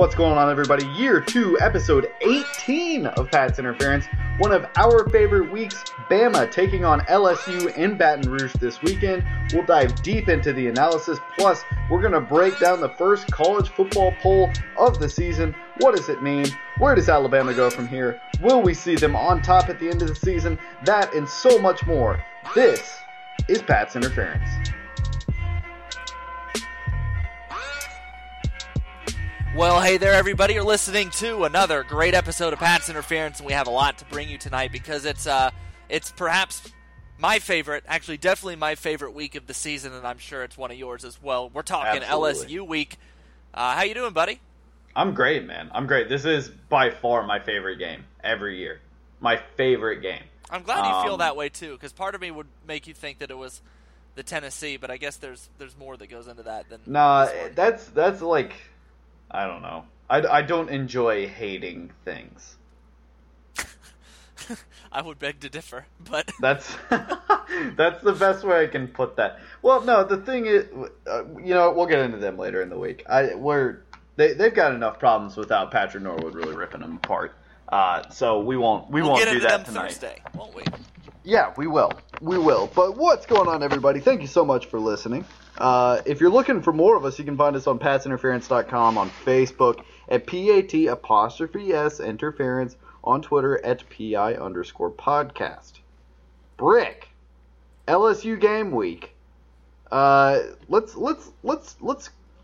What's going on, everybody? Year 2, episode 18 of Pat's Interference. One of our favorite weeks, Bama taking on LSU in Baton Rouge this weekend. We'll dive deep into the analysis, plus we're going to break down the first college football poll of the season. What does it mean? Where does Alabama go from here? Will we see them on top at the end of the season? That and so much more. This is Pat's Interference. Well, hey there, everybody. You're listening to another great episode of Pat's Interference, and we have a lot to bring you tonight because it's perhaps my favorite, actually definitely my favorite week of the season, and I'm sure it's one of yours as well. We're talking Absolutely. LSU week. How you doing, buddy? I'm great, man. I'm great. This is by far my favorite game every year. My favorite game. I'm glad you feel that way, too, because part of me would make you think that it was the Tennessee, but I guess there's more that goes into that than that's like... I don't know. I don't enjoy hating things. I would beg to differ, but... That's the best way I can put that. Well, no, the thing is... we'll get into them later in the week. They've got enough problems without Patrick Norwood really ripping them apart. So we won't do that tonight. We'll get into them Thursday, won't we? Yeah, we will. We will. But what's going on, everybody? Thank you so much for listening. If you're looking for more of us, you can find us on patsinterference.com, on Facebook at PAT_S interference, on Twitter at PI_podcast. Brick, LSU game week. Let's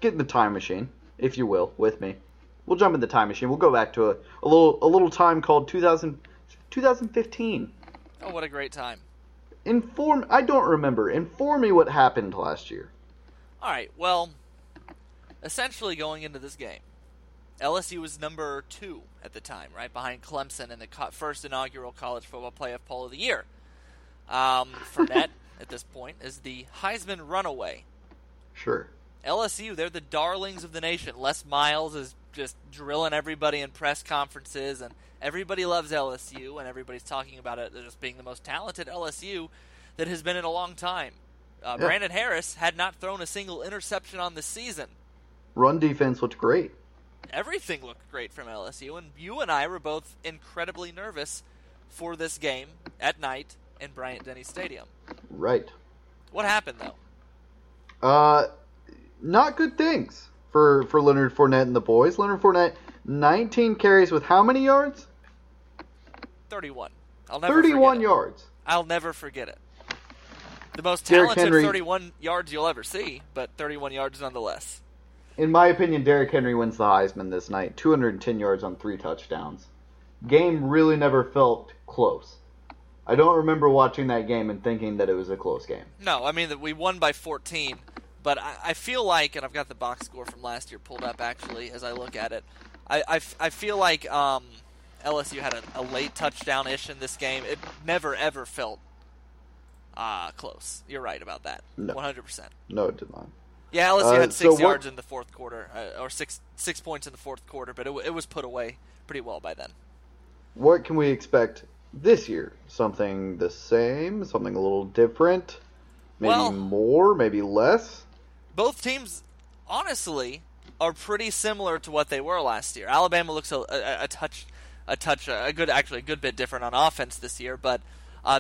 get in the time machine, if you will, with me. We'll jump in the time machine. We'll go back to a little time called 2015. Oh, what a great time! I don't remember. Inform me what happened last year. All right, well, essentially going into this game, LSU was number 2 at the time, right behind Clemson in the first inaugural college football playoff poll of the year. Fournette, at this point, is the Heisman runaway. Sure. LSU, they're the darlings of the nation. Les Miles is just drilling everybody in press conferences, and everybody loves LSU, and everybody's talking about it as being the most talented LSU that has been in a long time. Yeah. Brandon Harris had not thrown a single interception on the season. Run defense looked great. Everything looked great from LSU, and you and I were both incredibly nervous for this game at night in Bryant-Denny Stadium. Right. What happened, though? Not good things for Leonard Fournette and the boys. Leonard Fournette, 19 carries with how many yards? 31. 31 yards. I'll never forget it. The most talented 31 yards you'll ever see, but 31 yards nonetheless. In my opinion, Derrick Henry wins the Heisman this night. 210 yards on 3 touchdowns. Game really never felt close. I don't remember watching that game and thinking that it was a close game. No, I mean, we won by 14, but I feel like, and I've got the box score from last year pulled up, actually, as I look at it. I feel like LSU had a late touchdown-ish in this game. It never, ever felt... close. You're right about that. No. 100%. No, it did not. Yeah, LSU had 6 yards in the fourth quarter, or six points in the fourth quarter, but it was put away pretty well by then. What can we expect this year? Something the same? Something a little different? Maybe more? Maybe less? Both teams, honestly, are pretty similar to what they were last year. Alabama looks a good bit different on offense this year, but...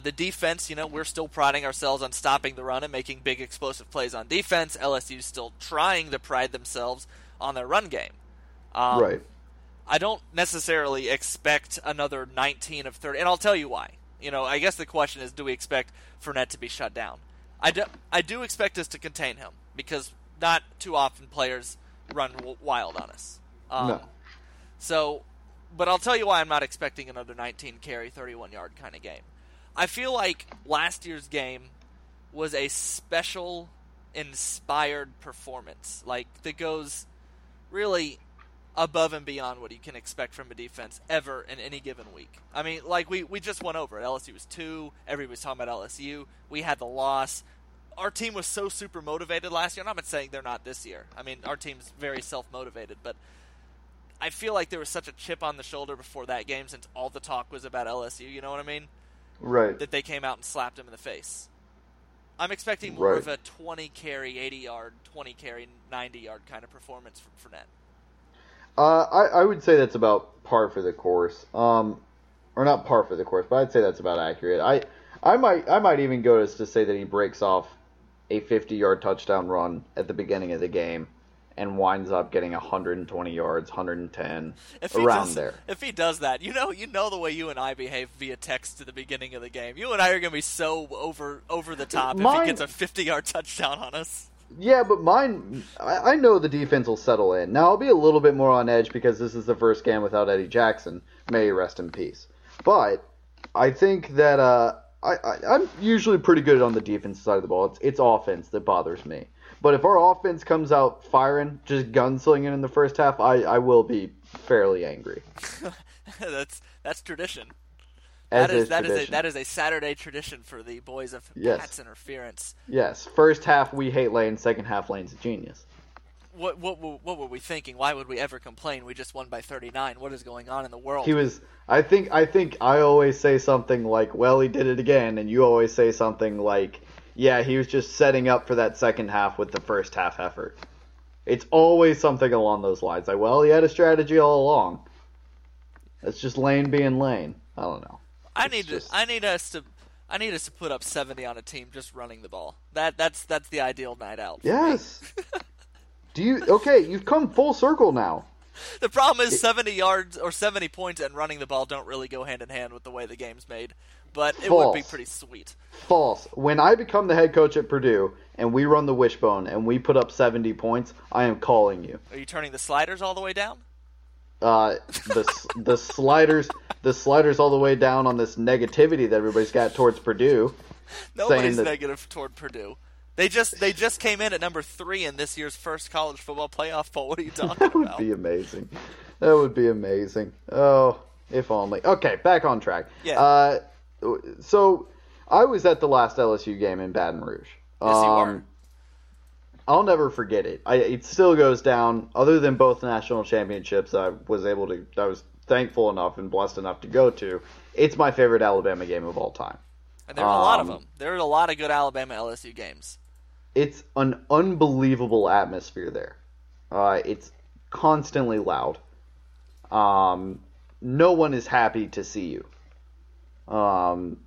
the defense, we're still priding ourselves on stopping the run and making big explosive plays on defense. LSU's still trying to pride themselves on their run game. Right. I don't necessarily expect another 19 of 30, and I'll tell you why. I guess the question is, do we expect Fournette to be shut down? I do expect us to contain him, because not too often players run wild on us. No. So, but I'll tell you why I'm not expecting another 19-carry, 31-yard kind of game. I feel like last year's game was a special, inspired performance, like that goes really above and beyond what you can expect from a defense ever in any given week. I mean, like we just went over it. LSU was 2. Everybody was talking about LSU. We had the loss. Our team was so super motivated last year. And I'm not saying they're not this year. I mean, our team's very self-motivated, but I feel like there was such a chip on the shoulder before that game, since all the talk was about LSU. You know what I mean? Right. That they came out and slapped him in the face. I'm expecting more of a 20-carry, 80-yard, 20-carry, 90-yard kind of performance from Fournette. I would say that's about par for the course. Or not par for the course, but I'd say that's about accurate. I might even go to say that he breaks off a 50-yard touchdown run at the beginning of the game and winds up getting 120 yards, 110, around there. If he does that, you know the way you and I behave via text at the beginning of the game. You and I are going to be so over the top if he gets a 50-yard touchdown on us. Yeah, but I know the defense will settle in. Now, I'll be a little bit more on edge because this is the first game without Eddie Jackson. May he rest in peace. But I think that I'm usually pretty good on the defense side of the ball. It's offense that bothers me. But if our offense comes out firing, just gunslinging in the first half, I will be fairly angry. That's tradition. That is a Saturday tradition for the boys of Pat's Interference. Yes, first half we hate Lane, second half Lane's a genius. What were we thinking? Why would we ever complain? We just won by 39. What is going on in the world? I think I always say something like, "Well, he did it again," and you always say something like, "Yeah, he was just setting up for that second half with the first half effort." It's always something along those lines. Like, "Well, he had a strategy all along." It's just Lane being Lane. I don't know. I need us to put up 70 on a team just running the ball. That's the ideal night out. Yes. You've come full circle now. The problem is 70 yards or 70 points and running the ball don't really go hand in hand with the way the game's made, but it would be pretty sweet. False. When I become the head coach at Purdue and we run the wishbone and we put up 70 points, I am calling you. Are you turning the sliders all the way down? The sliders all the way down on this negativity that everybody's got towards Purdue. Nobody's negative toward Purdue. They just came in at number 3 in this year's first college football playoff poll. What are you talking about? That would be amazing. That would be amazing. Oh, if only. Okay, back on track. Yeah. So I was at the last LSU game in Baton Rouge. Yes, you were. I'll never forget it. It still goes down. Other than both national championships, I was thankful enough and blessed enough to go to. It's my favorite Alabama game of all time. And there were a lot of them. There were a lot of good Alabama LSU games. It's an unbelievable atmosphere there. It's constantly loud. No one is happy to see you. And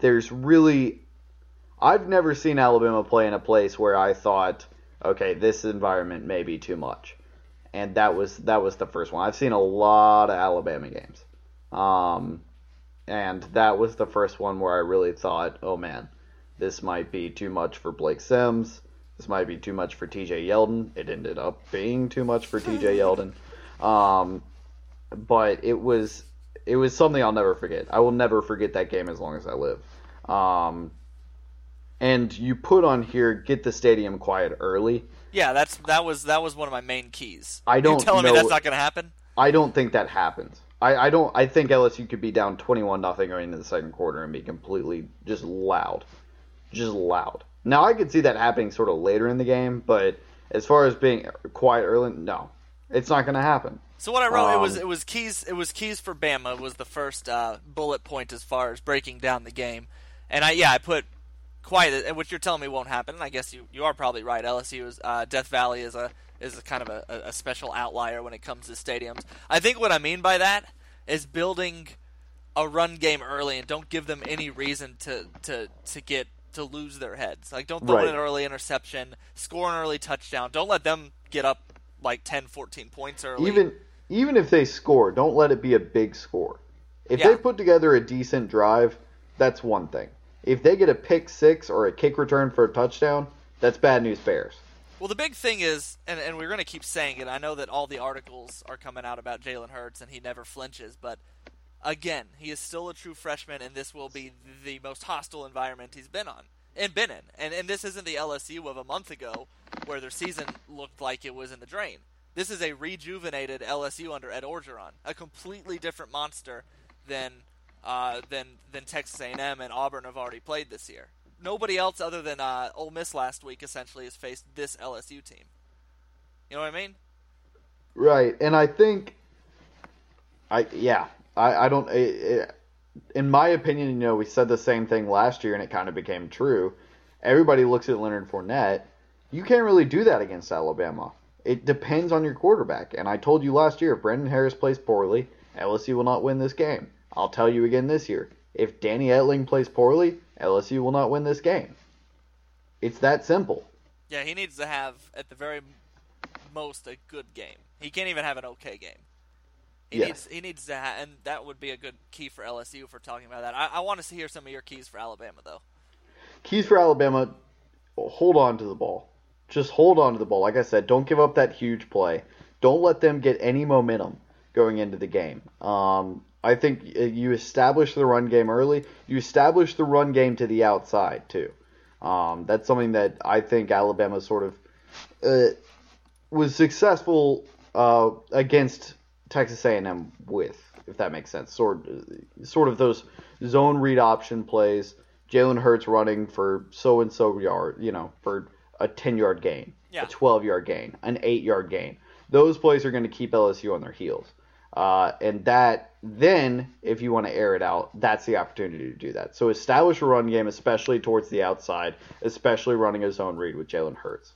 there's really... I've never seen Alabama play in a place where I thought, okay, this environment may be too much. And that was the first one. I've seen a lot of Alabama games. And that was the first one where I really thought, oh, man, this might be too much for Blake Sims. This might be too much for T.J. Yeldon. It ended up being too much for T.J. Yeldon. But it was something I'll never forget. I will never forget that game as long as I live. And you put on here, get the stadium quiet early. Yeah, that was one of my main keys. You're telling me that's not going to happen? I don't think that happens. I think LSU could be down 21-0 going into the second quarter and be completely just loud. Just loud. Now, I could see that happening sort of later in the game, but as far as being quiet early, no. It's not going to happen. So what I wrote, it was keys for Bama was the first bullet point as far as breaking down the game. And I put quiet, which you're telling me won't happen, and I guess you are probably right. LSU is Death Valley is a kind of a special outlier when it comes to stadiums. I think what I mean by that is building a run game early and don't give them any reason to lose their heads. Like, don't throw an early interception, score an early touchdown. Don't let them get up like 10, 14 points early. Even if they score, don't let it be a big score. If they put together a decent drive, that's one thing. If they get a pick six or a kick return for a touchdown, that's bad news bears. Well, the big thing is, and we're going to keep saying it, I know that all the articles are coming out about Jalen Hurts and he never flinches, but again, he is still a true freshman and this will be the most hostile environment he's been in. And this isn't the LSU of a month ago where their season looked like it was in the drain. This is a rejuvenated LSU under Ed Orgeron, a completely different monster than Texas A&M and Auburn have already played this year. Nobody else other than Ole Miss last week essentially has faced this LSU team. You know what I mean? Right, and I think, in my opinion, we said the same thing last year and it kind of became true. Everybody looks at Leonard Fournette. You can't really do that against Alabama. It depends on your quarterback. And I told you last year, if Brandon Harris plays poorly, LSU will not win this game. I'll tell you again this year. If Danny Etling plays poorly, LSU will not win this game. It's that simple. Yeah, he needs to have, at the very most, a good game. He can't even have an okay game. He needs to have, and that would be a good key for LSU for talking about that. I want to hear some of your keys for Alabama, though. Keys for Alabama, hold on to the ball. Just hold on to the ball. Like I said, don't give up that huge play. Don't let them get any momentum going into the game. I think you establish the run game early. You establish the run game to the outside, too. That's something that I think Alabama sort of was successful against Texas A&M with, if that makes sense. Sort of those zone read option plays, Jalen Hurts running for so-and-so yard, for a 10-yard gain, a 12-yard gain, an 8-yard gain. Those plays are going to keep LSU on their heels. And that, then, if you want to air it out, that's the opportunity to do that. So establish a run game, especially towards the outside, especially running a zone read with Jalen Hurts.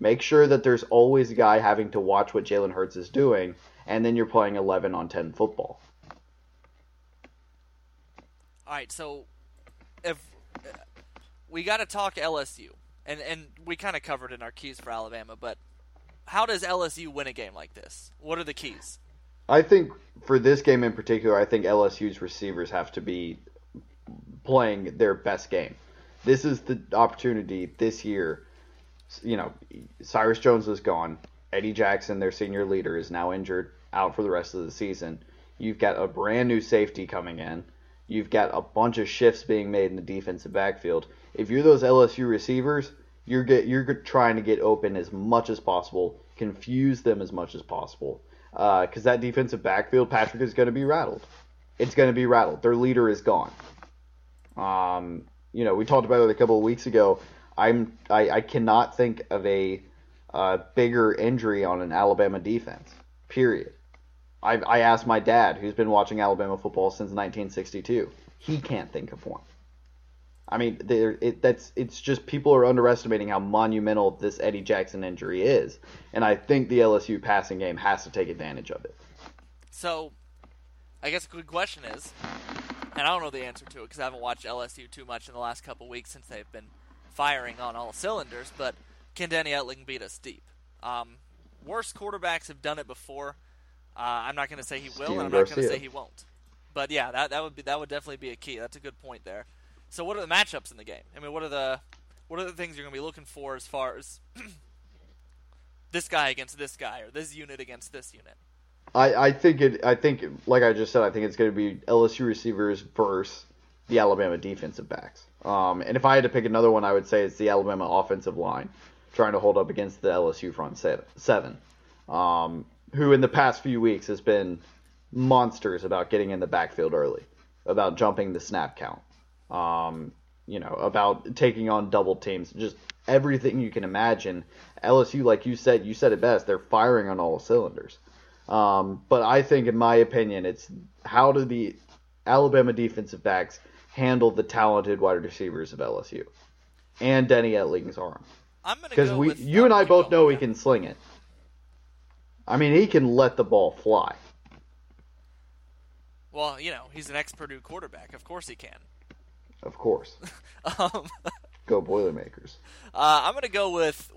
Make sure that there's always a guy having to watch what Jalen Hurts is doing, and then you're playing 11-on-10 football. All right, so if we got to talk LSU, and we kind of covered in our keys for Alabama, but how does LSU win a game like this? What are the keys? I think for this game in particular, I think LSU's receivers have to be playing their best game. This is the opportunity this year. Cyrus Jones is gone. Eddie Jackson, their senior leader, is now injured, out for the rest of the season. You've got a brand new safety coming in. You've got a bunch of shifts being made in the defensive backfield. If you're those LSU receivers, you're trying to get open as much as possible, confuse them as much as possible. Because that defensive backfield, Patrick, is going to be rattled. It's going to be rattled. Their leader is gone. We talked about it a couple of weeks ago. I cannot think of a bigger injury on an Alabama defense, period. I asked my dad, who's been watching Alabama football since 1962. He can't think of one. I mean, it's just people are underestimating how monumental this Eddie Jackson injury is, and I think the LSU passing game has to take advantage of it. So, I guess a good question is, and I don't know the answer to it because I haven't watched LSU too much in the last couple weeks since they've been firing on all cylinders, but can Danny Etling beat us deep? Worse quarterbacks have done it before. I'm not going to say he will, and I'm not going to say he won't. But yeah, that would definitely be a key. That's a good point there. So what are the matchups in the game? I mean, what are the things you're going to be looking for as far as this guy against this guy or this unit against this unit? I think like I just said, I think it's going to be LSU receivers versus the Alabama defensive backs. And if I had to pick another one, I would say it's the Alabama offensive line trying to hold up against the LSU front seven, who in the past few weeks has been monsters about getting in the backfield early, about jumping the snap count. About taking on double teams, just everything you can imagine. LSU, like you said it best, they're firing on all cylinders. But I think, in my opinion, it's how do the Alabama defensive backs handle the talented wide receivers of LSU and Denny Etling's arm? Because you and I both know he can sling it. I mean, he can let the ball fly. Well, he's an ex-Purdue quarterback. Of course he can. Of course. Go Boilermakers. I'm going to go with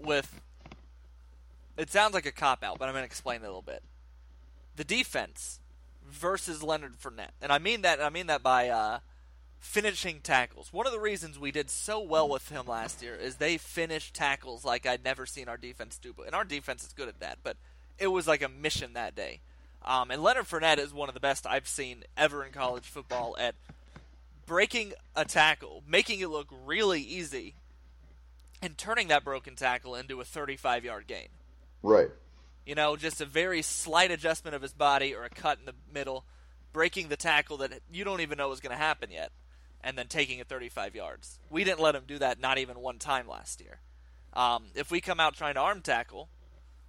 it sounds like a cop-out, but I'm going to explain it a little bit. The defense versus Leonard Fournette. And I mean that by finishing tackles. One of the reasons we did so well with him last year is they finished tackles like I'd never seen our defense do. And our defense is good at that, but it was like a mission that day. And Leonard Fournette is one of the best I've seen ever in college football at breaking a tackle, making it look really easy, and turning that broken tackle into a 35-yard gain. Right. Just a very slight adjustment of his body or a cut in the middle, breaking the tackle that you don't even know is going to happen yet, and then taking it 35 yards. We didn't let him do that not even one time last year. If we come out trying to arm tackle,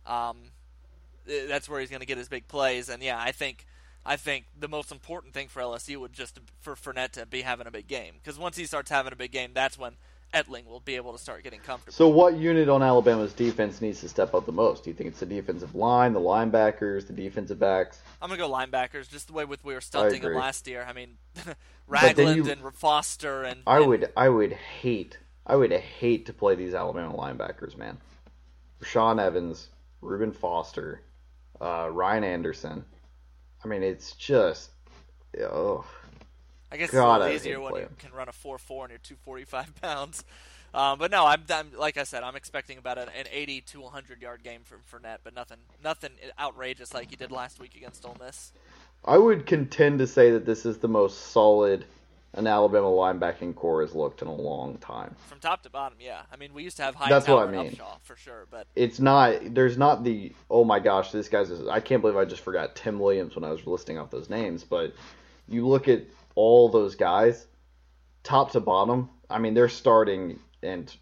that's where he's going to get his big plays. And, yeah, I think the most important thing for LSU would just for Fournette to be having a big game. Because once he starts having a big game, that's when Etling will be able to start getting comfortable. So what unit on Alabama's defense needs to step up the most? Do you think it's the defensive line, the linebackers, the defensive backs? I'm going to go linebackers, just the way with we were stunting them last year. I mean, Ragland and Foster. I would hate to play these Alabama linebackers, man. Rashaan Evans, Reuben Foster, Ryan Anderson. I mean, it's just... oh. I guess God, it's a little easier when you can run a 4.4 and you're 245 pounds. But no, I'm like I said, I'm expecting about an 80 to 100-yard game from Fournette, but nothing outrageous like he did last week against Ole Miss. I would contend to say that this is the most solid an Alabama linebacking core has looked in a long time. From top to bottom, yeah. I mean, we used to have Hightower and Upshaw, for sure. But it's not – there's not the, oh my gosh, this guy's – I can't believe I just forgot Tim Williams when I was listing off those names. But you look at – all those guys, top to bottom, I mean, they're starting and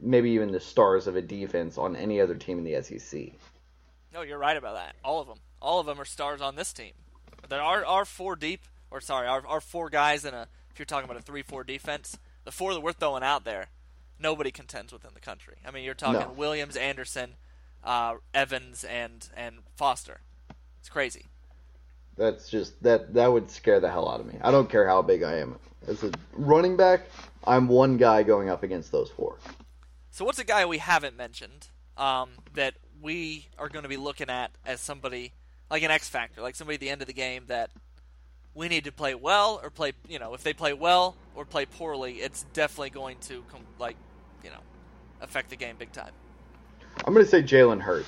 maybe even the stars of a defense on any other team in the SEC. No, you're right about that. All of them. All of them are stars on this team. There are four deep, or sorry, our four guys in a, if you're talking about a 3-4 defense, the four that we're throwing out there, nobody contends within the country. I mean, you're talking Williams, Anderson, Evans, and Foster. It's crazy. That's just that would scare the hell out of me. I don't care how big I am. As a running back, I'm one guy going up against those four. So what's a guy we haven't mentioned that we are going to be looking at as somebody like an X factor, like somebody at the end of the game that we need to play well or play, you know, if they play well or play poorly, it's definitely going to affect the game big time. I'm going to say Jalen Hurts.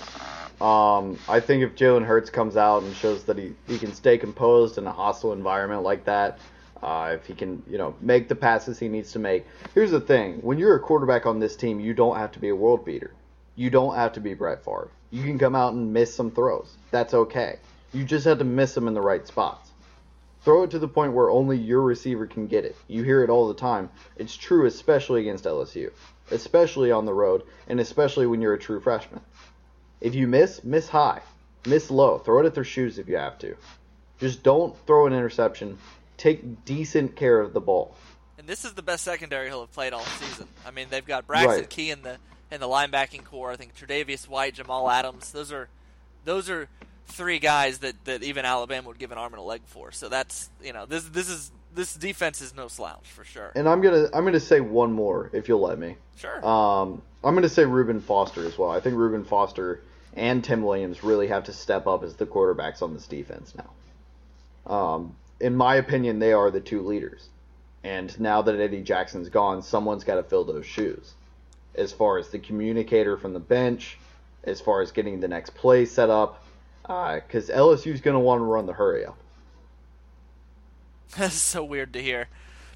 I think if Jalen Hurts comes out and shows that he can stay composed in a hostile environment like that, if he can, make the passes he needs to make. Here's the thing. When you're a quarterback on this team, you don't have to be a world beater. You don't have to be Brett Favre. You can come out and miss some throws. That's okay. You just have to miss them in the right spots. Throw it to the point where only your receiver can get it. You hear it all the time. It's true, especially against LSU. Especially on the road, and especially when you're a true freshman. If you miss high, miss low, throw it at their shoes if you have to. Just don't throw an interception. Take decent care of the ball. And this is the best secondary he'll have played all season. I mean, they've got Braxton Key in the linebacking core. I think Tredavious White, Jamal Adams. Those are three guys that even Alabama would give an arm and a leg for. So that's this defense is no slouch for sure. And I'm gonna say one more if you'll let me. Sure. I'm gonna say Reuben Foster as well. I think Reuben Foster and Tim Williams really have to step up as the quarterbacks on this defense now. In my opinion, they are the two leaders. And now that Eddie Jackson's gone, someone's got to fill those shoes. As far as the communicator from the bench, as far as getting the next play set up, because LSU's gonna want to run the hurry up. That's so weird to hear.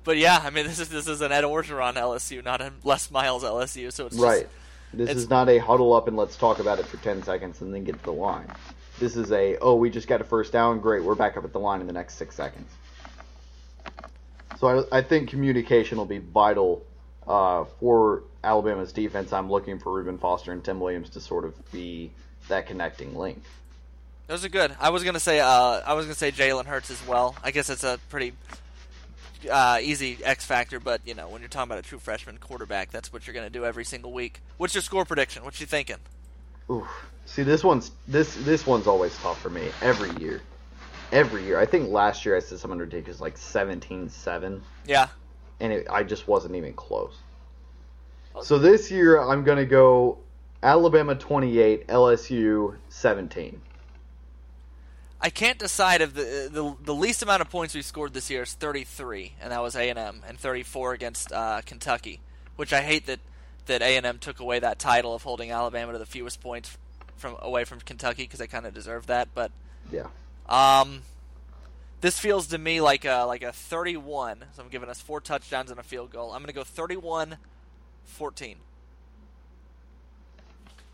But yeah, I mean, this is an Ed Orgeron LSU, not a Les Miles LSU. So it's right. This is not a huddle up and let's talk about it for 10 seconds and then get to the line. This is we just got a first down. Great, we're back up at the line in the next 6 seconds. So I think communication will be vital for Alabama's defense. I'm looking for Reuben Foster and Tim Williams to sort of be that connecting link. Those are good. I was gonna say Jalen Hurts as well. I guess it's a pretty easy X factor, but when you're talking about a true freshman quarterback, that's what you're gonna do every single week. What's your score prediction? What you thinking? Ooh, see, this one's always tough for me every year. I think last year I said something ridiculous like 17-7. Yeah. And I just wasn't even close. So this year I'm gonna go Alabama 28, LSU 17. I can't decide if the least amount of points we scored this year is 33, and that was A&M, and 34 against Kentucky, which I hate that A&M took away that title of holding Alabama to the fewest points away from Kentucky because they kind of deserved that. But yeah, this feels to me like a 31. So I'm giving us 4 touchdowns and a field goal. I'm going to go 31-14.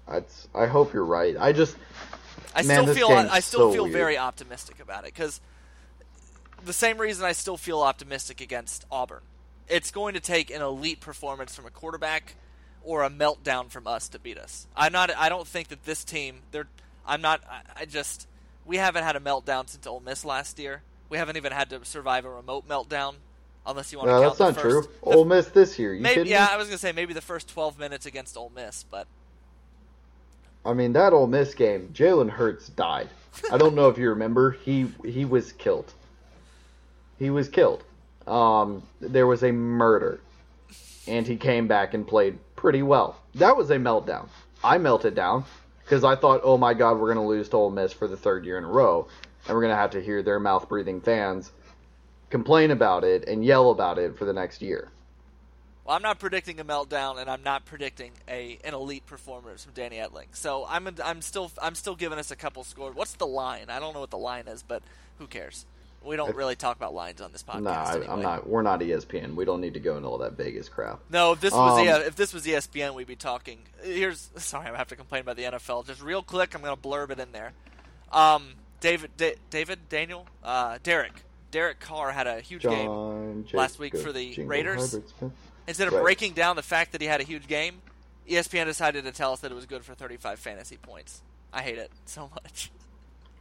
I hope you're right. I still feel very optimistic about it because the same reason I still feel optimistic against Auburn. It's going to take an elite performance from a quarterback or a meltdown from us to beat us. We haven't had a meltdown since Ole Miss last year. We haven't even had to survive a remote meltdown. Unless you want to count the first. No, that's not true. Ole Miss this year. Yeah, I was going to say maybe the first 12 minutes against Ole Miss, but. I mean, that Ole Miss game, Jalen Hurts died. I don't know if you remember. He was killed. He was killed. There was a murder. And he came back and played pretty well. That was a meltdown. I melted down because I thought, oh my God, we're going to lose to Ole Miss for the third year in a row. And we're going to have to hear their mouth-breathing fans complain about it and yell about it for the next year. Well, I'm not predicting a meltdown, and I'm not predicting an elite performance from Danny Etling. So I'm still giving us a couple scores. What's the line? I don't know what the line is, but who cares? We don't really talk about lines on this podcast. No, anyway. I'm not. We're not ESPN. We don't need to go into all that Vegas crap. No, if this was ESPN, we'd be talking. Sorry, I have to complain about the NFL. Just real quick, I'm going to blurb it in there. Derek Carr had a huge game last week for the Raiders. Instead of breaking down the fact that he had a huge game, ESPN decided to tell us that it was good for 35 fantasy points. I hate it so much.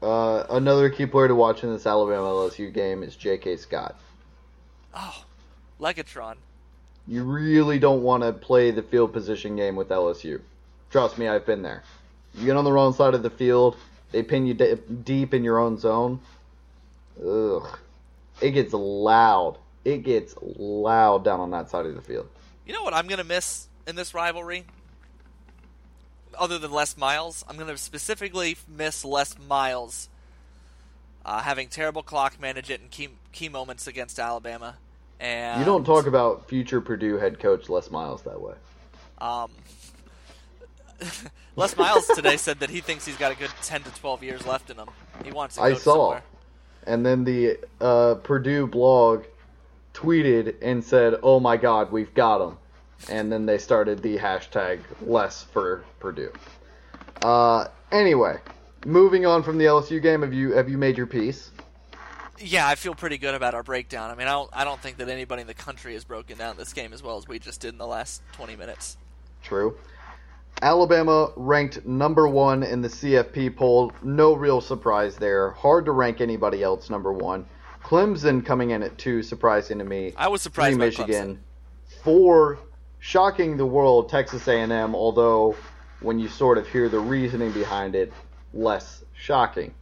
Another key player to watch in this Alabama-LSU game is J.K. Scott. Oh, Legatron. You really don't want to play the field position game with LSU. Trust me, I've been there. You get on the wrong side of the field, they pin you deep in your own zone. Ugh. It gets loud. It gets loud down on that side of the field. You know what I'm going to miss in this rivalry? Other than Les Miles, I'm going to specifically miss Les Miles having terrible clock management in key moments against Alabama. And you don't talk about future Purdue head coach Les Miles that way. Les Miles today said that he thinks he's got a good 10 to 12 years left in him. He wants to go somewhere. And then the Purdue blog tweeted and said, "Oh my God, we've got him." And then they started the hashtag less for Purdue. Anyway, moving on from the LSU game, have you made your piece? Yeah, I feel pretty good about our breakdown. I mean, I don't think that anybody in the country has broken down this game as well as we just did in the last 20 minutes. True. Alabama ranked number one in the CFP poll. No real surprise there. Hard to rank anybody else number one. Clemson coming in at two, surprising to me. I was surprised by Michigan. Clemson. Four. Shocking the world, Texas A&M, although when you sort of hear the reasoning behind it, less shocking.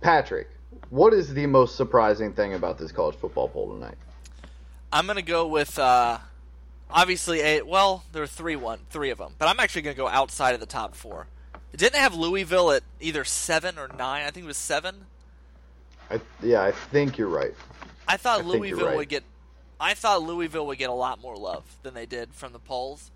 Patrick, what is the most surprising thing about this college football poll tonight? I'm going to go with there are three of them, but I'm actually going to go outside of the top four. Didn't they have Louisville at either 7 or 9? I think it was 7. I think you're right. I thought Louisville would get a lot more love than they did from the polls,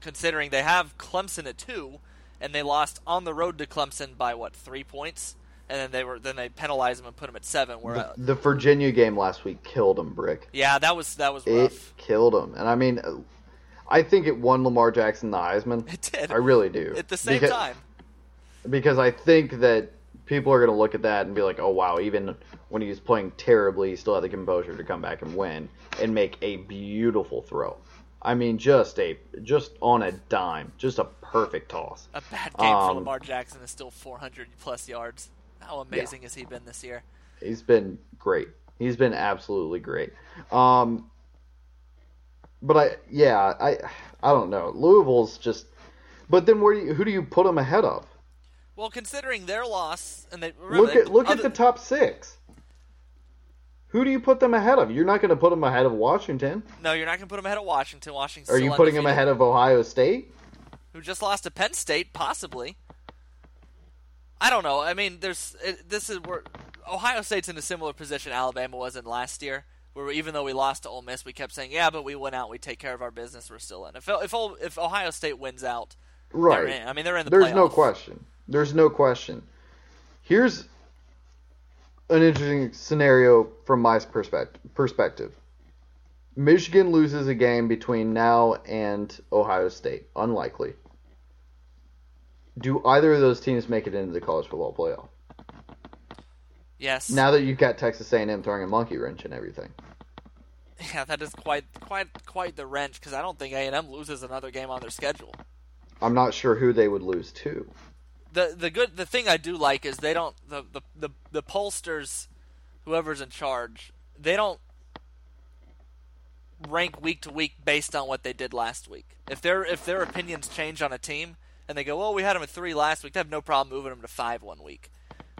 considering they have Clemson at 2, and they lost on the road to Clemson by 3 points, and then they penalized them and put them at 7. Where the Virginia game last week killed them, Brick. Yeah, that was rough. It killed them, and I mean, I think it won Lamar Jackson the Heisman. It did. I really do. At the same time, because I think that people are going to look at that and be like, oh, wow, even when he was playing terribly, he still had the composure to come back and win and make a beautiful throw. I mean, just on a dime, just a perfect toss. A bad game for Lamar Jackson is still 400-plus yards. How amazing has he been this year? He's been great. He's been absolutely great. But I don't know. Louisville's just – but then who do you put him ahead of? Well, considering their loss, and look at the top 6. Who do you put them ahead of? You're not going to put them ahead of Washington. No, you're not going to put them ahead of Washington. Are you putting them ahead of Ohio State, who just lost to Penn State? Possibly. I don't know. I mean, Ohio State's in a similar position Alabama was in last year, where even though we lost to Ole Miss, we kept saying, "Yeah, but we went out. We take care of our business. We're still in." If Ohio State wins out, right? They're in. I mean, they're in the playoffs. There's no question. There's no question. Here's an interesting scenario from my perspective. Michigan loses a game between now and Ohio State. Unlikely. Do either of those teams make it into the college football playoff? Yes. Now that you've got Texas A&M throwing a monkey wrench and everything. Yeah, that is quite the wrench, because I don't think A&M loses another game on their schedule. I'm not sure who they would lose to. The thing I do like is they don't the pollsters, whoever's in charge, they don't rank week to week based on what they did last week. If their opinions change on a team and they go, well, we had them at 3 last week, they have no problem moving them to 5 1 week.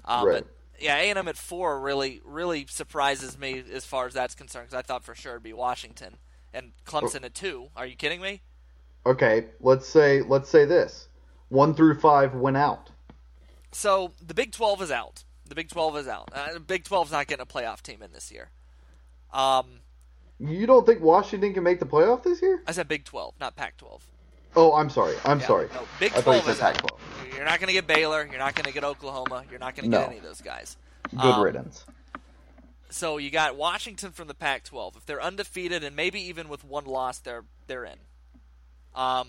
Right. But yeah, A&M at 4 really surprises me as far as that's concerned, because I thought for sure it'd be Washington and Clemson at 2. Are you kidding me? Okay, let's say this: 1 through 5 went out. So the Big 12 is out. The Big 12 is out. The Big 12's not getting a playoff team in this year. You don't think Washington can make the playoff this year? I said Big 12, not Pac-12. Oh, I'm sorry. No, Big 12 is Pac-12. You're not going to get Baylor. You're not going to get Oklahoma. You're not going to get any of those guys. Good riddance. So you got Washington from the Pac-12. If they're undefeated and maybe even with one loss, they're in. I'm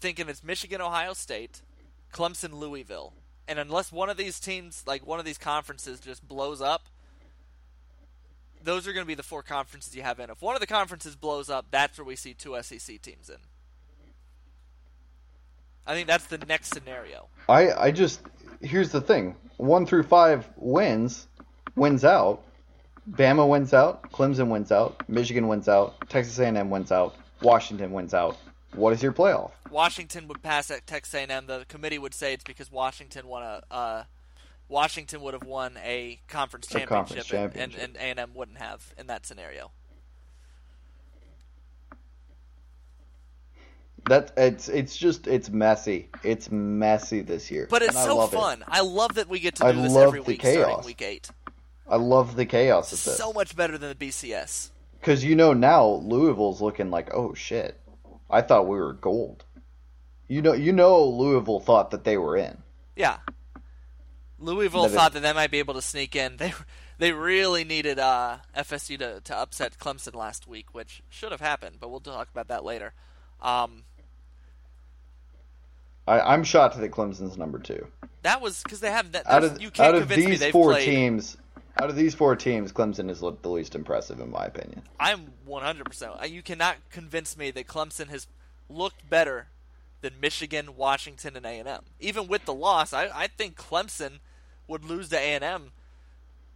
thinking it's Michigan, Ohio State, Clemson, Louisville. And unless one of these teams, like one of these conferences, just blows up, those are going to be the 4 conferences you have in. If one of the conferences blows up, that's where we see 2 SEC teams in. I think that's the next scenario. Here's the thing. 1 through 5 wins out. Bama wins out. Clemson wins out. Michigan wins out. Texas A&M wins out. Washington wins out. What is your playoff? Washington would pass at Texas A&M. The committee would say it's because Washington would have won a conference championship. And A&M wouldn't have in that scenario. It's messy. It's messy this year. But it's so fun. I love that we get to do this every week starting week 8. I love the chaos. It's so much better than the BCS. Because now Louisville's looking like, oh shit, I thought we were gold. Louisville thought that they were in. Yeah. Louisville thought that they might be able to sneak in. They really needed FSU to upset Clemson last week, which should have happened, but we'll talk about that later. I'm shocked that Clemson's number 2. That was because they have that. You can't convince me they've played. Out of these 4 teams, Clemson is the least impressive in my opinion. I'm 100%. You cannot convince me that Clemson has looked better than Michigan, Washington, and A&M. Even with the loss, I think Clemson would lose to A&M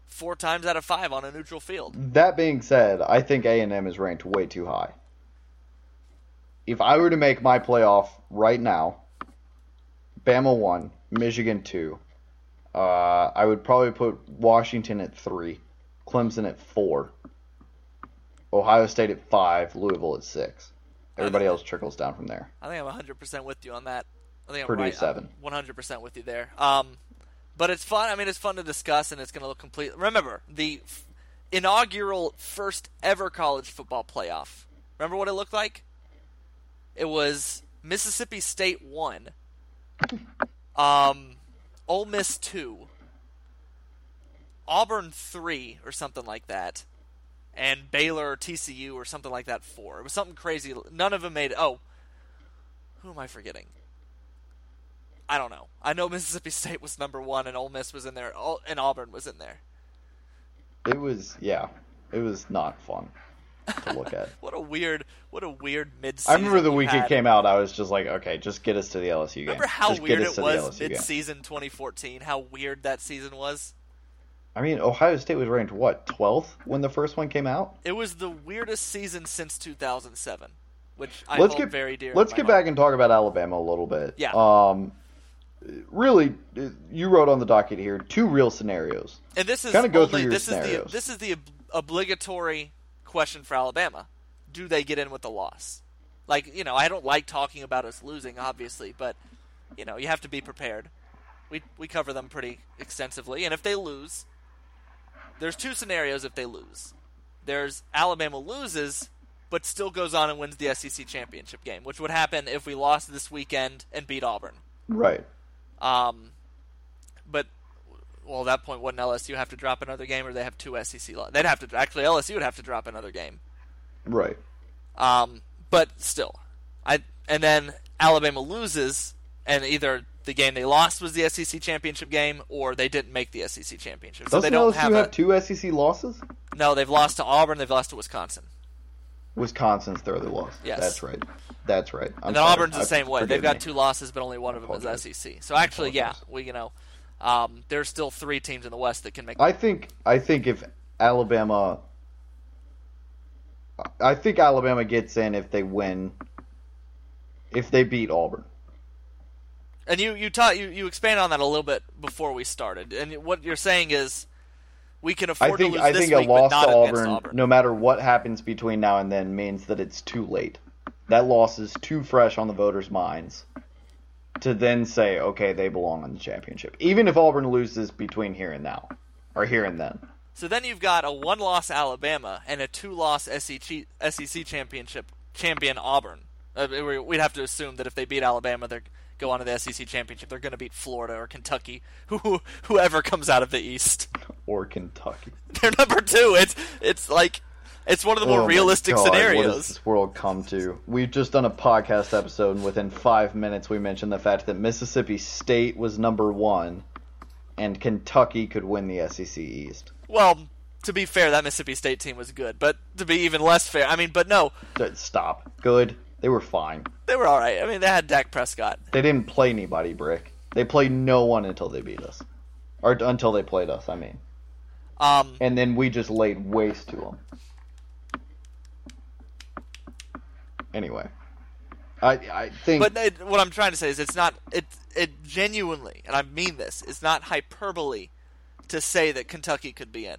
4 times out of 5 on a neutral field. That being said, I think A&M is ranked way too high. If I were to make my playoff right now, Bama 1, Michigan 2, I would probably put Washington at 3, Clemson at 4, Ohio State at 5, Louisville at 6. Everybody else trickles down from there. I think I'm 100% with you on that. I think I'm Purdue right. 7. I'm 100% with you there. But it's fun. I mean, it's fun to discuss, and it's going to look complete. Remember, the inaugural first ever college football playoff. Remember what it looked like? It was Mississippi State 1, Ole Miss 2, Auburn 3 or something like that, and Baylor or TCU or something like that 4. It was something crazy. None of them made it. Oh, who am I forgetting? I don't know. I know Mississippi State was number 1 and Ole Miss was in there and Auburn was in there. It was not fun to look at. What a weird mid-season. I remember the week it came out, I was just like, okay, just get us to the LSU game. Remember how weird it was mid-season 2014, how weird that season was? I mean, Ohio State was ranked, 12th when the first one came out? It was the weirdest season since 2007, which I hold very dear. Let's get back and talk about Alabama a little bit. Yeah. Really, you wrote on the docket here 2 real scenarios. And this is the obligatory question for Alabama. Do they get in with the loss? Like, I don't like talking about us losing, obviously, but you have to be prepared. We cover them pretty extensively, and if they lose, there's 2 scenarios. If they lose, there's Alabama loses but still goes on and wins the SEC championship game, which would happen if we lost this weekend and beat Auburn. Right. At that point, wouldn't LSU have to drop another game, or they have 2 SEC losses? They'd have to actually. LSU would have to drop another game, right? But still, and then Alabama loses, and either the game they lost was the SEC championship game, or they didn't make the SEC championship. So they don't have 2 SEC losses. No, they've lost to Auburn. They've lost to Wisconsin. Wisconsin's their other loss. Yes, that's right. And then Auburn's the same way. They've got 2 losses, but only one of them is SEC. So actually, yeah, there's still 3 teams in the West that can make. I think if Alabama I think Alabama gets in if they win, if they beat Auburn. And you expanded on that a little bit before we started. And what you're saying is we can afford to lose this week, but not against Auburn. No matter what happens between now and then, means that it's too late. That loss is too fresh on the voters' minds to then say, okay, they belong in the championship. Even if Auburn loses between here and now, or here and then. So then you've got a one-loss Alabama and a two-loss SEC championship champion Auburn. We'd have to assume that if they beat Alabama, they go on to the SEC championship. They're going to beat Florida or Kentucky, whoever comes out of the East. Or Kentucky. They're number two. It's like it's one of the more realistic scenarios. What does this world come to? We've just done a podcast episode, and within 5 minutes, we mentioned the fact that Mississippi State was number one, and Kentucky could win the SEC East. Well, to be fair, that Mississippi State team was good, but to be even less fair, but no. Stop. Good. They were fine. They were all right. They had Dak Prescott. They didn't play anybody, Brick. They played no one until they beat us. Or until they played us, and then we just laid waste to them. Anyway. I think... But what I'm trying to say is it's not... It genuinely, and I mean this, it's not hyperbole to say that Kentucky could be in.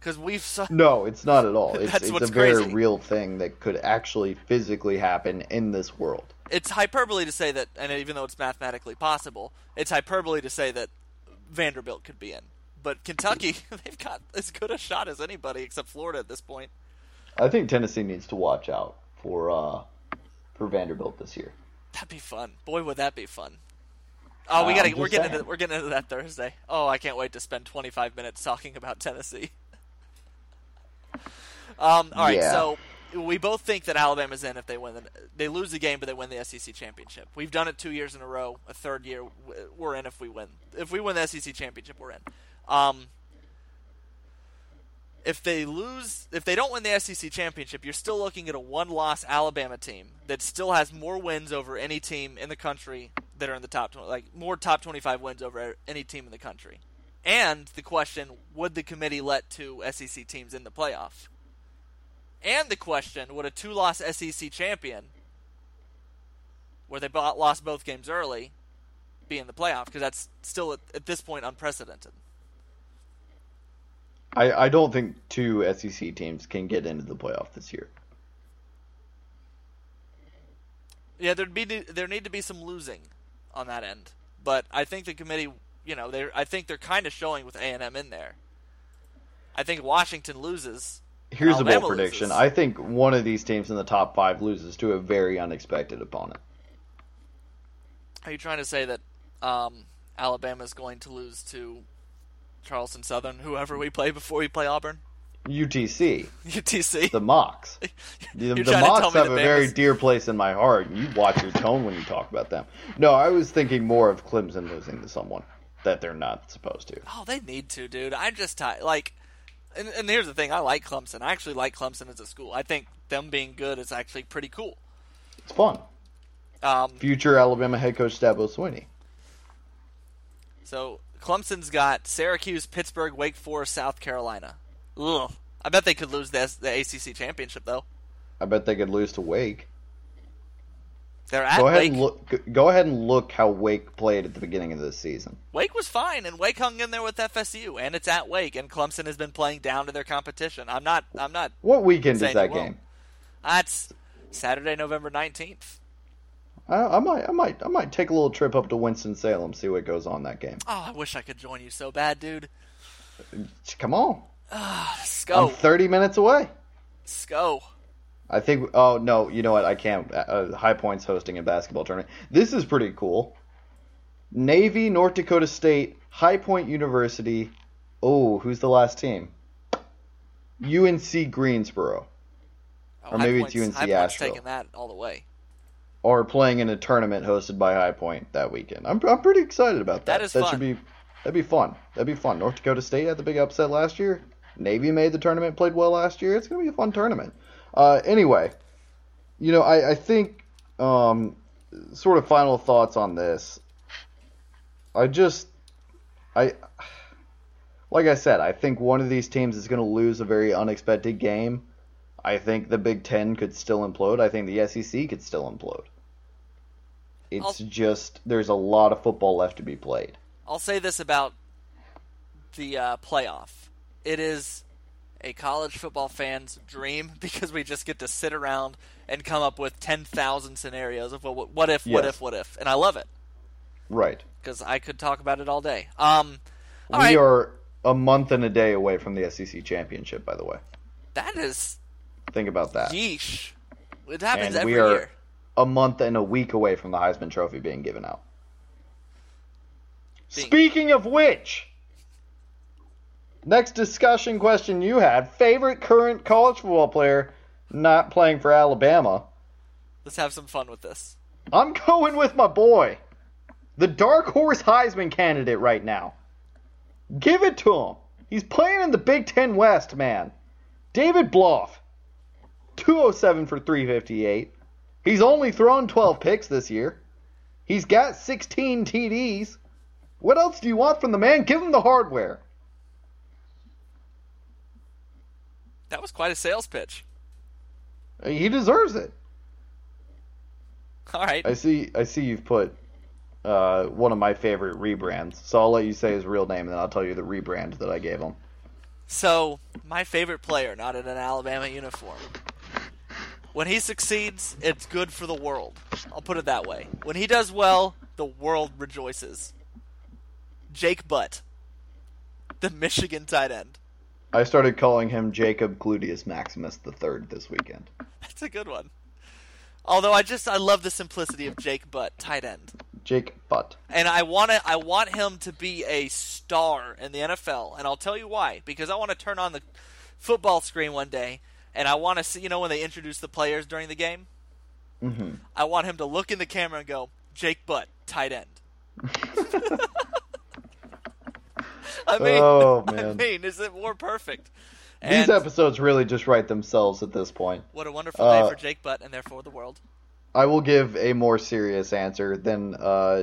Because we've... No, it's not at all. It's a very real thing that could actually physically happen in this world. It's hyperbole to say that, and even though it's mathematically possible, it's hyperbole to say that Vanderbilt could be in. But Kentucky, they've got as good a shot as anybody except Florida at this point. I think Tennessee needs to watch out for Vanderbilt this year. That'd be fun. Boy, would that be fun. Oh, we're getting into that Thursday. Oh, I can't wait to spend 25 minutes talking about Tennessee. All right, yeah. So we both think that Alabama's in if they win. They lose the game, but they win the SEC championship. We've done it 2 years in a row. A third year, we're in if we win. If we win the SEC championship, we're in. If they don't win the SEC championship, you're still looking at a one-loss Alabama team that still has more wins over any team in the country that are in the top 20, like more top 25 wins over any team in the country. And the question, would the committee let two SEC teams in the playoff? And the question, would a two-loss SEC champion, where they lost both games early, be in the playoff? Because that's still, at this point, unprecedented. I don't think two SEC teams can get into the playoff this year. Yeah, there need to be some losing on that end. But I think the committee... I think they're kind of showing with A&M in there. I think Washington loses. Here's a bold prediction. I think one of these teams in the top five loses to a very unexpected opponent. Are you trying to say that Alabama's going to lose to Charleston Southern, whoever we play before we play Auburn? UTC. UTC? The Mocs. The Mocs have a very dear place in my heart, and you watch your tone when you talk about them. No, I was thinking more of Clemson losing to someone that they're not supposed to. Oh, they need to, dude. I'm just tired. Like, and here's the thing. I like Clemson. I actually like Clemson as a school. I think them being good is actually pretty cool. It's fun. Future Alabama head coach Dabo Swinney. So Clemson's got Syracuse, Pittsburgh, Wake Forest, South Carolina. Ugh. I bet they could lose the ACC championship, though. I bet they could lose to Wake. They're at Wake. Go ahead and look how Wake played at the beginning of this season. Wake was fine, and Wake hung in there with FSU, and it's at Wake, and Clemson has been playing down to their competition. I'm not. What weekend is that game? That's Saturday, November 19th. I might take a little trip up to Winston-Salem, see what goes on that game. Oh, I wish I could join you so bad, dude. Come on. Let's go. I'm 30 minutes away. Let's go. I think... Oh, no. You know what? I can't. High Point's hosting a basketball tournament. This is pretty cool. Navy, North Dakota State, High Point University. Oh, who's the last team? UNC Greensboro. Oh, or maybe it's UNC High Asheville. High Point's taking that all the way. Or playing in a tournament hosted by High Point that weekend. I'm pretty excited about that. That is fun. That'd be fun. North Dakota State had the big upset last year. Navy made the tournament, played well last year. It's going to be a fun tournament. Anyway, I think sort of final thoughts on this. I think one of these teams is going to lose a very unexpected game. I think the Big Ten could still implode. I think the SEC could still implode. It's just there's a lot of football left to be played. I'll say this about the playoff. It is a college football fan's dream because we just get to sit around and come up with 10,000 scenarios of what if, yes. what if. And I love it. Right. Because I could talk about it all day. We are a month and a day away from the SEC championship, by the way. That is... Think about that. Yeesh. It happens every year. And we are a month and a week away from the Heisman Trophy being given out. Speaking of which... Next discussion question you had. Favorite current college football player not playing for Alabama? Let's have some fun with this. I'm going with my boy. The dark horse Heisman candidate right now. Give it to him. He's playing in the Big Ten West, man. David Blough. 207 for 358. He's only thrown 12 picks this year. He's got 16 TDs. What else do you want from the man? Give him the hardware. That was quite a sales pitch. He deserves it. All right. I see you've put one of my favorite rebrands, so I'll let you say his real name, and then I'll tell you the rebrand that I gave him. So, my favorite player, not in an Alabama uniform. When he succeeds, it's good for the world. I'll put it that way. When he does well, the world rejoices. Jake Butt, the Michigan tight end. I started calling him Jacob Gluteus Maximus III this weekend. That's a good one. Although I love the simplicity of Jake Butt, tight end. Jake Butt. And I want him to be a star in the NFL, and I'll tell you why. Because I want to turn on the football screen one day, and I want to see, you know, when they introduce the players during the game? Mm-hmm. I want him to look in the camera and go, Jake Butt, tight end. I mean, is it more perfect? And these episodes really just write themselves at this point. What a wonderful day for Jake Butt and therefore the world. I will give a more serious answer than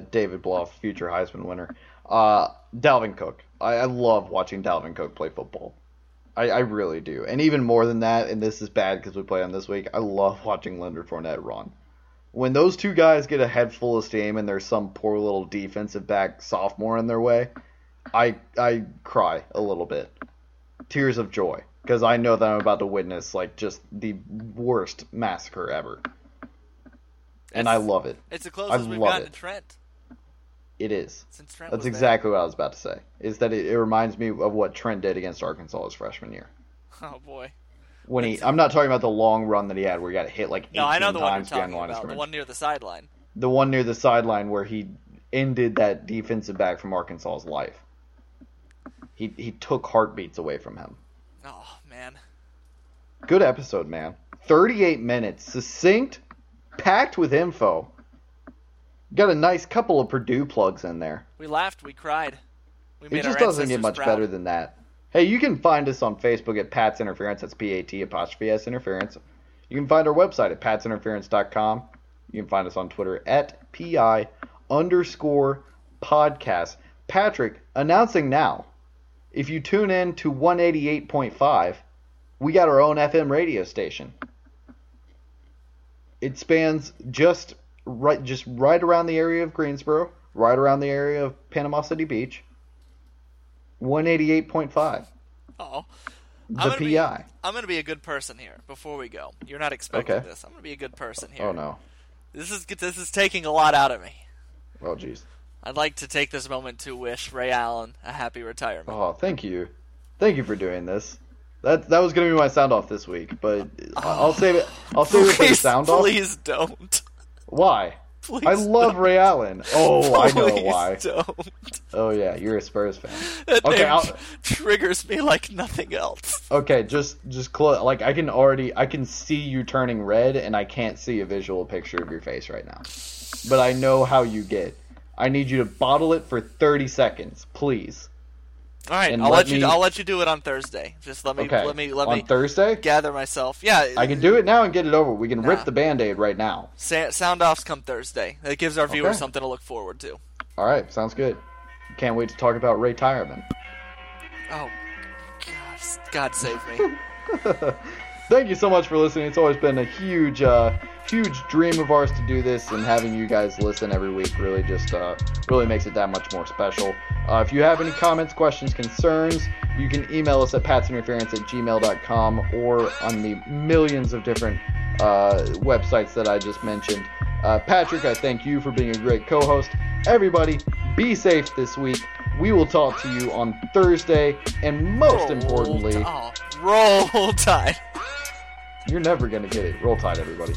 David Blough, future Heisman winner. Dalvin Cook. I love watching Dalvin Cook play football. I really do. And even more than that, and this is bad because we play on this week, I love watching Leonard Fournette run. When those two guys get a head full of steam and there's some poor little defensive back sophomore in their way, I cry a little bit. Tears of joy. Because I know that I'm about to witness, like, just the worst massacre ever. And I love it. It's the closest we've gotten to Trent. It is. Since Trent That's exactly what I was about to say. Is that it reminds me of what Trent did against Arkansas his freshman year. Oh, boy. When I'm not talking about the long run that he had where he got hit, like, 18 times. No, I know the one you're talking about. The one near the sideline. The one near the sideline where he ended that defensive back from Arkansas's life. He took heartbeats away from him. Oh, man. Good episode, man. 38 minutes. Succinct. Packed with info. Got a nice couple of Purdue plugs in there. We laughed. We cried. We made it just doesn't get much better than that. Hey, you can find us on Facebook at Pat's Interference. That's P-A-T_S Interference. You can find our website at patsinterference.com. You can find us on Twitter at PI_podcast. Patrick, announcing now. If you tune in to 188.5, we got our own FM radio station. It spans just right around the area of Greensboro, right around the area of Panama City Beach. 188.5. Oh, the PI. I'm going to be a good person here before we go. You're not expecting this. I'm going to be a good person here. Oh no. This is taking a lot out of me. Oh jeez. I'd like to take this moment to wish Ray Allen a happy retirement. Oh, thank you. Thank you for doing this. That was going to be my sound-off this week, but I'll save it. I'll save it for the sound-off. Please don't. Why? Please I love don't. Ray Allen. Oh, please I know why. Don't. Oh, yeah, you're a Spurs fan. That name triggers me like nothing else. Okay, just close. Like, I can see you turning red, and I can't see a visual picture of your face right now. But I know how you get. I need you to bottle it for 30 seconds, please. All right, and I'll let you do it on Thursday. Just let me on Thursday? Gather myself. Yeah, I can do it now and get it over. We can rip the Band-Aid right now. Sound-offs come Thursday. That gives our viewers something to look forward to. All right, sounds good. Can't wait to talk about Ray Tireman. Oh, God save me. thank you so much for listening. It's always been a huge, huge dream of ours to do this, and having you guys listen every week really just really makes it that much more special. If you have any comments, questions, concerns, you can email us at patsinterference@gmail.com or on the millions of different websites that I just mentioned. Patrick, I thank you for being a great co-host. Everybody, be safe this week. We will talk to you on Thursday, and most importantly... Roll Tide. You're never going to get it. Roll Tide, everybody.